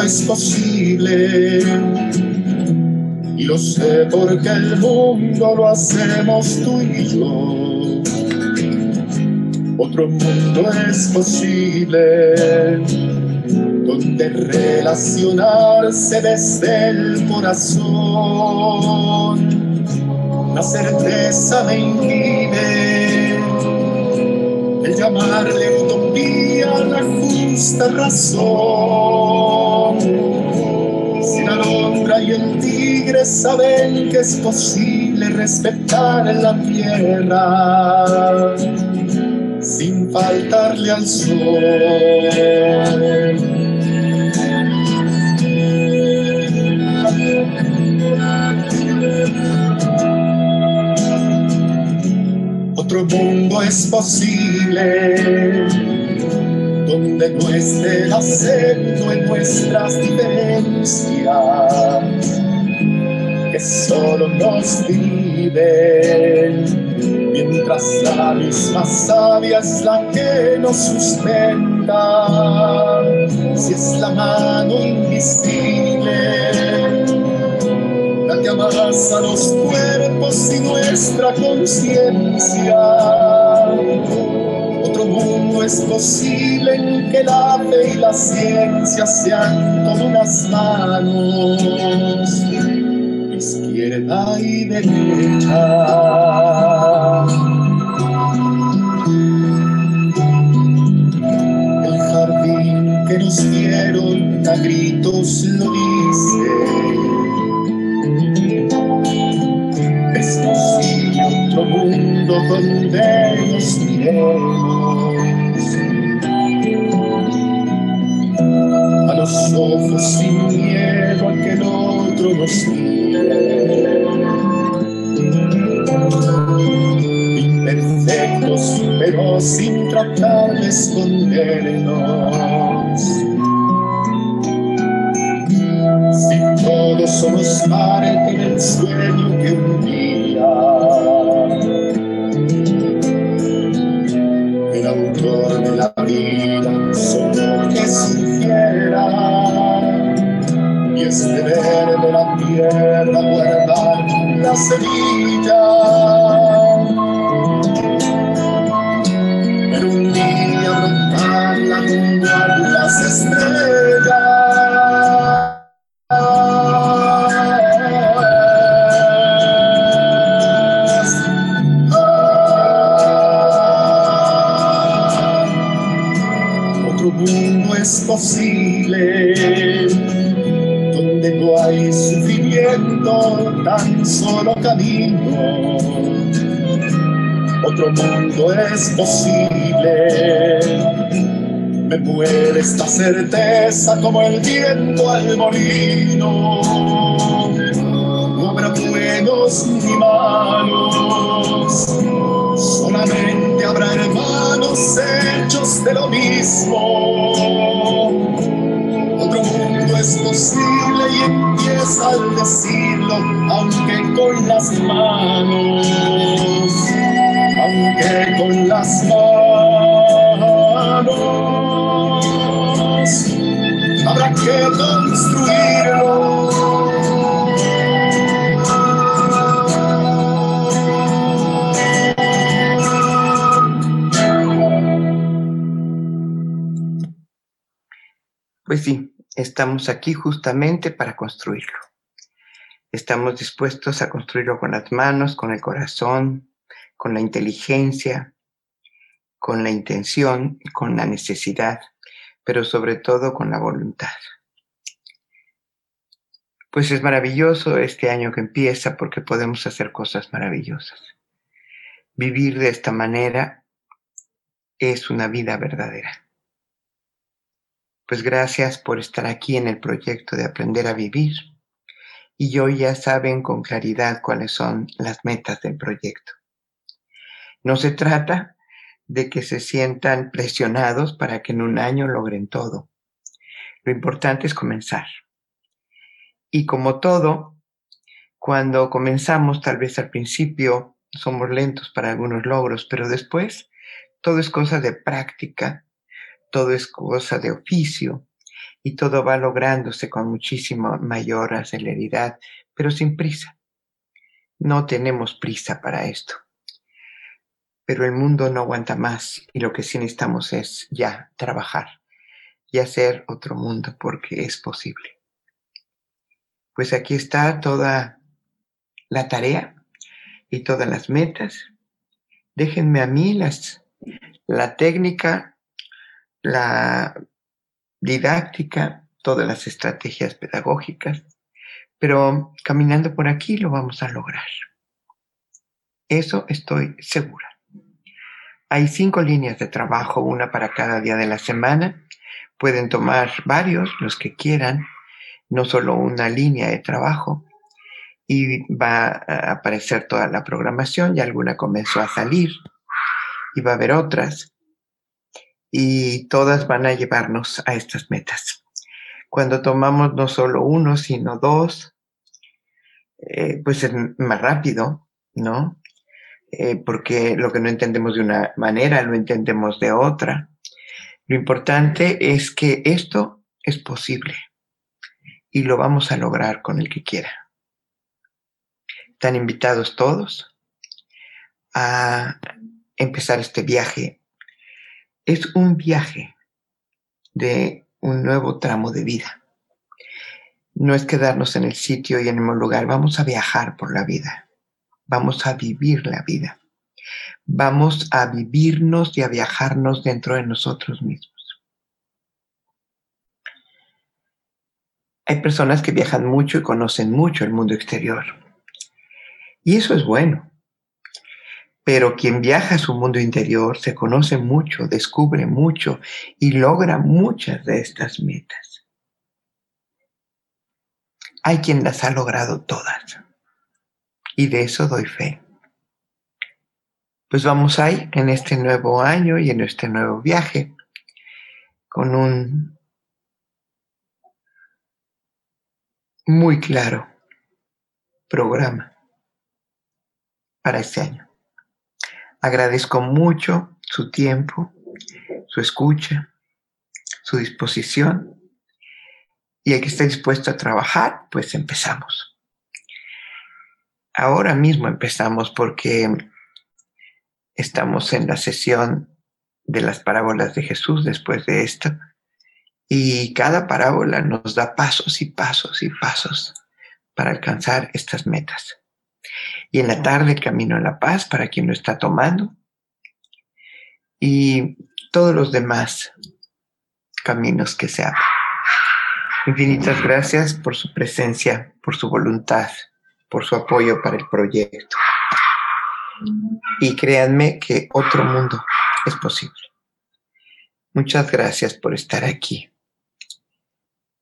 Es posible, y lo sé porque el mundo lo hacemos tú y yo. Otro mundo es posible, donde relacionarse desde el corazón. La certeza me inhibe el llamarle utopía a la justa razón. Si la alondra y el tigre saben que es posible respetar en la tierra sin faltarle al sol. otro mundo es posible, donde no esté el acento en nuestras diferencias, que solo nos divide, mientras la misma sabia es la que nos sustenta. Si es la mano invisible la que abraza los cuerpos y nuestra conciencia, otro mundo es posible en que la fe y la ciencia sean como unas manos, izquierda y derecha. El jardín que nos dieron a gritos lo dice. Es posible otro mundo donde nos miremos a los ojos sin miedo a que el otro nos mire. Imperfectos, pero sin tratar de escondernos. Si todos somos parte del sueño que un día el autor de la vida solo que sufriera, y es deber de la tierra guardar la semilla, pero un día brotarla junto a las estrellas. Otro mundo es posible, donde no hay sufrimiento, tan solo camino. Otro mundo es posible. Me mueve esta certeza como el viento al molino. No habrá buenos ni malos, solamente habrá hermanos hechos de lo mismo. Otro mundo es posible y empieza al decirlo, aunque con las manos, aunque con las manos, habrá que construirlo. Pues sí, estamos aquí justamente para construirlo. Estamos dispuestos a construirlo con las manos, con el corazón, con la inteligencia, con la intención, con la necesidad, pero sobre todo con la voluntad. Pues es maravilloso este año que empieza porque podemos hacer cosas maravillosas. Vivir de esta manera es una vida verdadera. Pues gracias por estar aquí en el proyecto de Aprender a Vivir. Y hoy ya saben con claridad cuáles son las metas del proyecto. No se trata de que se sientan presionados para que en un año logren todo. Lo importante es comenzar. Y como todo, cuando comenzamos, tal vez al principio somos lentos para algunos logros, pero después todo es cosa de práctica. Todo es cosa de oficio y todo va lográndose con muchísima mayor celeridad, pero sin prisa. No tenemos prisa para esto. Pero el mundo no aguanta más y lo que sí necesitamos es ya trabajar y hacer otro mundo porque es posible. Pues aquí está toda la tarea y todas las metas. Déjenme a mí las, la técnica, la didáctica, todas las estrategias pedagógicas, pero caminando por aquí lo vamos a lograr. Eso estoy segura. Hay cinco líneas de trabajo, una para cada día de la semana. Pueden tomar varios, los que quieran, no solo una línea de trabajo. Y va a aparecer toda la programación, ya alguna comenzó a salir. y va a haber otras, y todas van a llevarnos a estas metas. Cuando tomamos no solo uno, sino dos, eh, pues es más rápido, ¿no? Eh, porque lo que no entendemos de una manera, lo entendemos de otra. Lo importante es que esto es posible y lo vamos a lograr con el que quiera. Están invitados todos a empezar este viaje. Es un viaje de un nuevo tramo de vida. No es quedarnos en el sitio y en el mismo lugar. Vamos a viajar por la vida. Vamos a vivir la vida. Vamos a vivirnos y a viajarnos dentro de nosotros mismos. Hay personas que viajan mucho y conocen mucho el mundo exterior. Y eso es bueno. Pero quien viaja a su mundo interior se conoce mucho, descubre mucho y logra muchas de estas metas. Hay quien las ha logrado todas. Y de eso doy fe. Pues vamos ahí en este nuevo año y en este nuevo viaje con un muy claro programa para este año. Agradezco mucho su tiempo, su escucha, su disposición, y el que esté dispuesto a trabajar, pues empezamos. Ahora mismo empezamos porque estamos en la sesión de las parábolas de Jesús después de esta, y cada parábola nos da pasos y pasos y pasos para alcanzar estas metas. Y en la tarde el camino a la paz para quien lo está tomando, y todos los demás caminos que se abren. Infinitas gracias por su presencia, por su voluntad, por su apoyo para el proyecto. Y créanme que otro mundo es posible. Muchas gracias por estar aquí.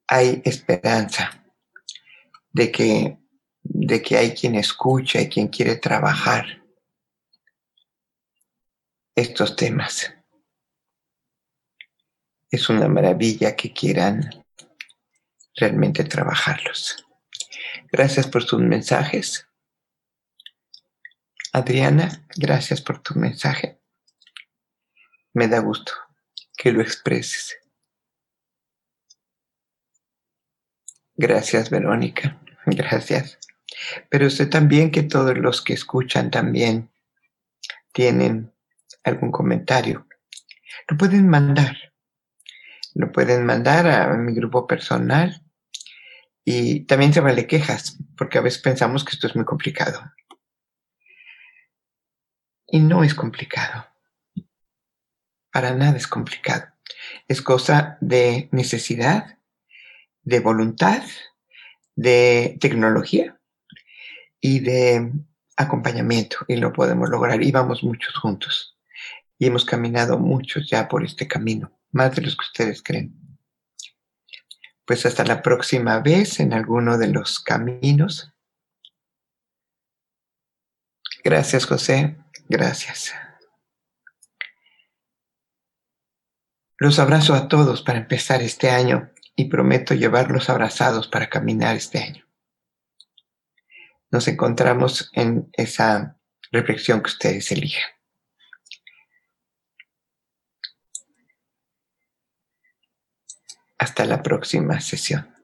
Hay esperanza de que, de que hay quien escucha y quien quiere trabajar estos temas. Es una maravilla que quieran realmente trabajarlos. Gracias por sus mensajes. Adriana, gracias por tu mensaje. Me da gusto que lo expreses. Gracias, Verónica. Gracias. Pero sé también que todos los que escuchan también tienen algún comentario. Lo pueden mandar. Lo pueden mandar a mi grupo personal. Y también se vale quejas, porque a veces pensamos que esto es muy complicado. Y no es complicado. Para nada es complicado. Es cosa de necesidad, de voluntad, de tecnología y de acompañamiento. Y lo podemos lograr. Y vamos muchos juntos. Y hemos caminado muchos ya por este camino. Más de los que ustedes creen. Pues hasta la próxima vez en alguno de los caminos. Gracias, José. Gracias. Los abrazo a todos para empezar este año y prometo llevarlos abrazados para caminar este año. Nos encontramos en esa reflexión que ustedes elijan. Hasta la próxima sesión.